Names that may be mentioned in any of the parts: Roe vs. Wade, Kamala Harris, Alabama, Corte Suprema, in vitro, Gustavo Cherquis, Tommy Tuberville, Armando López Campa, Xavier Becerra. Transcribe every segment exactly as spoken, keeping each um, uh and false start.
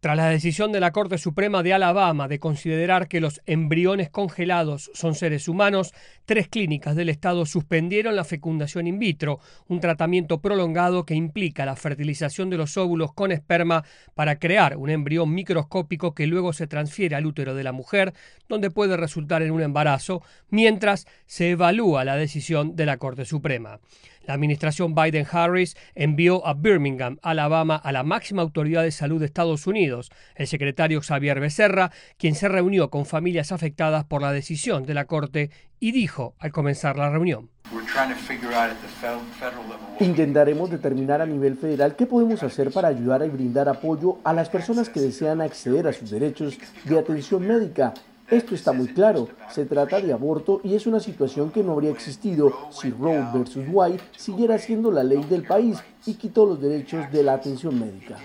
Tras la decisión de la Corte Suprema de Alabama de considerar que los embriones congelados son seres humanos, tres clínicas del estado suspendieron la fecundación in vitro, un tratamiento prolongado que implica la fertilización de los óvulos con esperma para crear un embrión microscópico que luego se transfiere al útero de la mujer, donde puede resultar en un embarazo, mientras se evalúa la decisión de la Corte Suprema. La administración Biden-Harris envió a Birmingham, Alabama, a la máxima autoridad de salud de Estados Unidos, el secretario Xavier Becerra, quien se reunió con familias afectadas por la decisión de la Corte y dijo al comenzar la reunión: intentaremos determinar a nivel federal qué podemos hacer para ayudar y brindar apoyo a las personas que desean acceder a sus derechos de atención médica. Esto está muy claro, se trata de aborto y es una situación que no habría existido si Roe versus. Wade siguiera siendo la ley del país y quitó los derechos de la atención médica.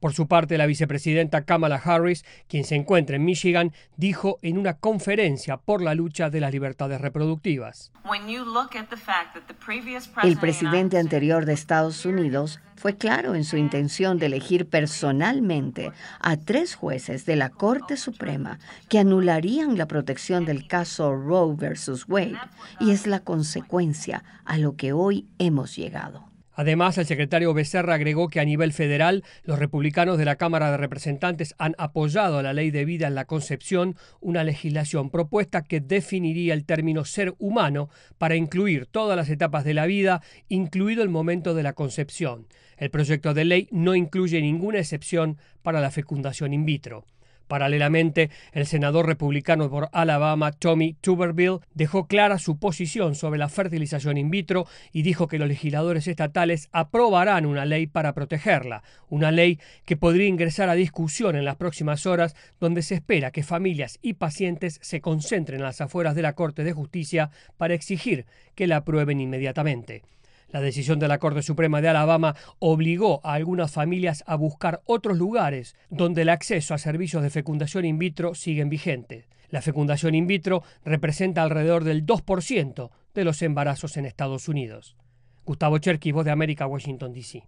Por su parte, la vicepresidenta Kamala Harris, quien se encuentra en Michigan, dijo en una conferencia por la lucha de las libertades reproductivas: el presidente anterior de Estados Unidos fue claro en su intención de elegir personalmente a tres jueces de la Corte Suprema que anularían la protección del caso Roe versus. Wade, y es la consecuencia a lo que hoy hemos llegado. Además, el secretario Becerra agregó que a nivel federal, los republicanos de la Cámara de Representantes han apoyado la ley de vida en la Concepción, una legislación propuesta que definiría el término ser humano para incluir todas las etapas de la vida, incluido el momento de la concepción. El proyecto de ley no incluye ninguna excepción para la fecundación in vitro. Paralelamente, el senador republicano por Alabama, Tommy Tuberville, dejó clara su posición sobre la fertilización in vitro y dijo que los legisladores estatales aprobarán una ley para protegerla, una ley que podría ingresar a discusión en las próximas horas, donde se espera que familias y pacientes se concentren a las afueras de la Corte de Justicia para exigir que la aprueben inmediatamente. La decisión de la Corte Suprema de Alabama obligó a algunas familias a buscar otros lugares donde el acceso a servicios de fecundación in vitro siguen vigentes. La fecundación in vitro representa alrededor del dos por ciento de los embarazos en Estados Unidos. Gustavo Cherquis, Voz de América, Washington, D C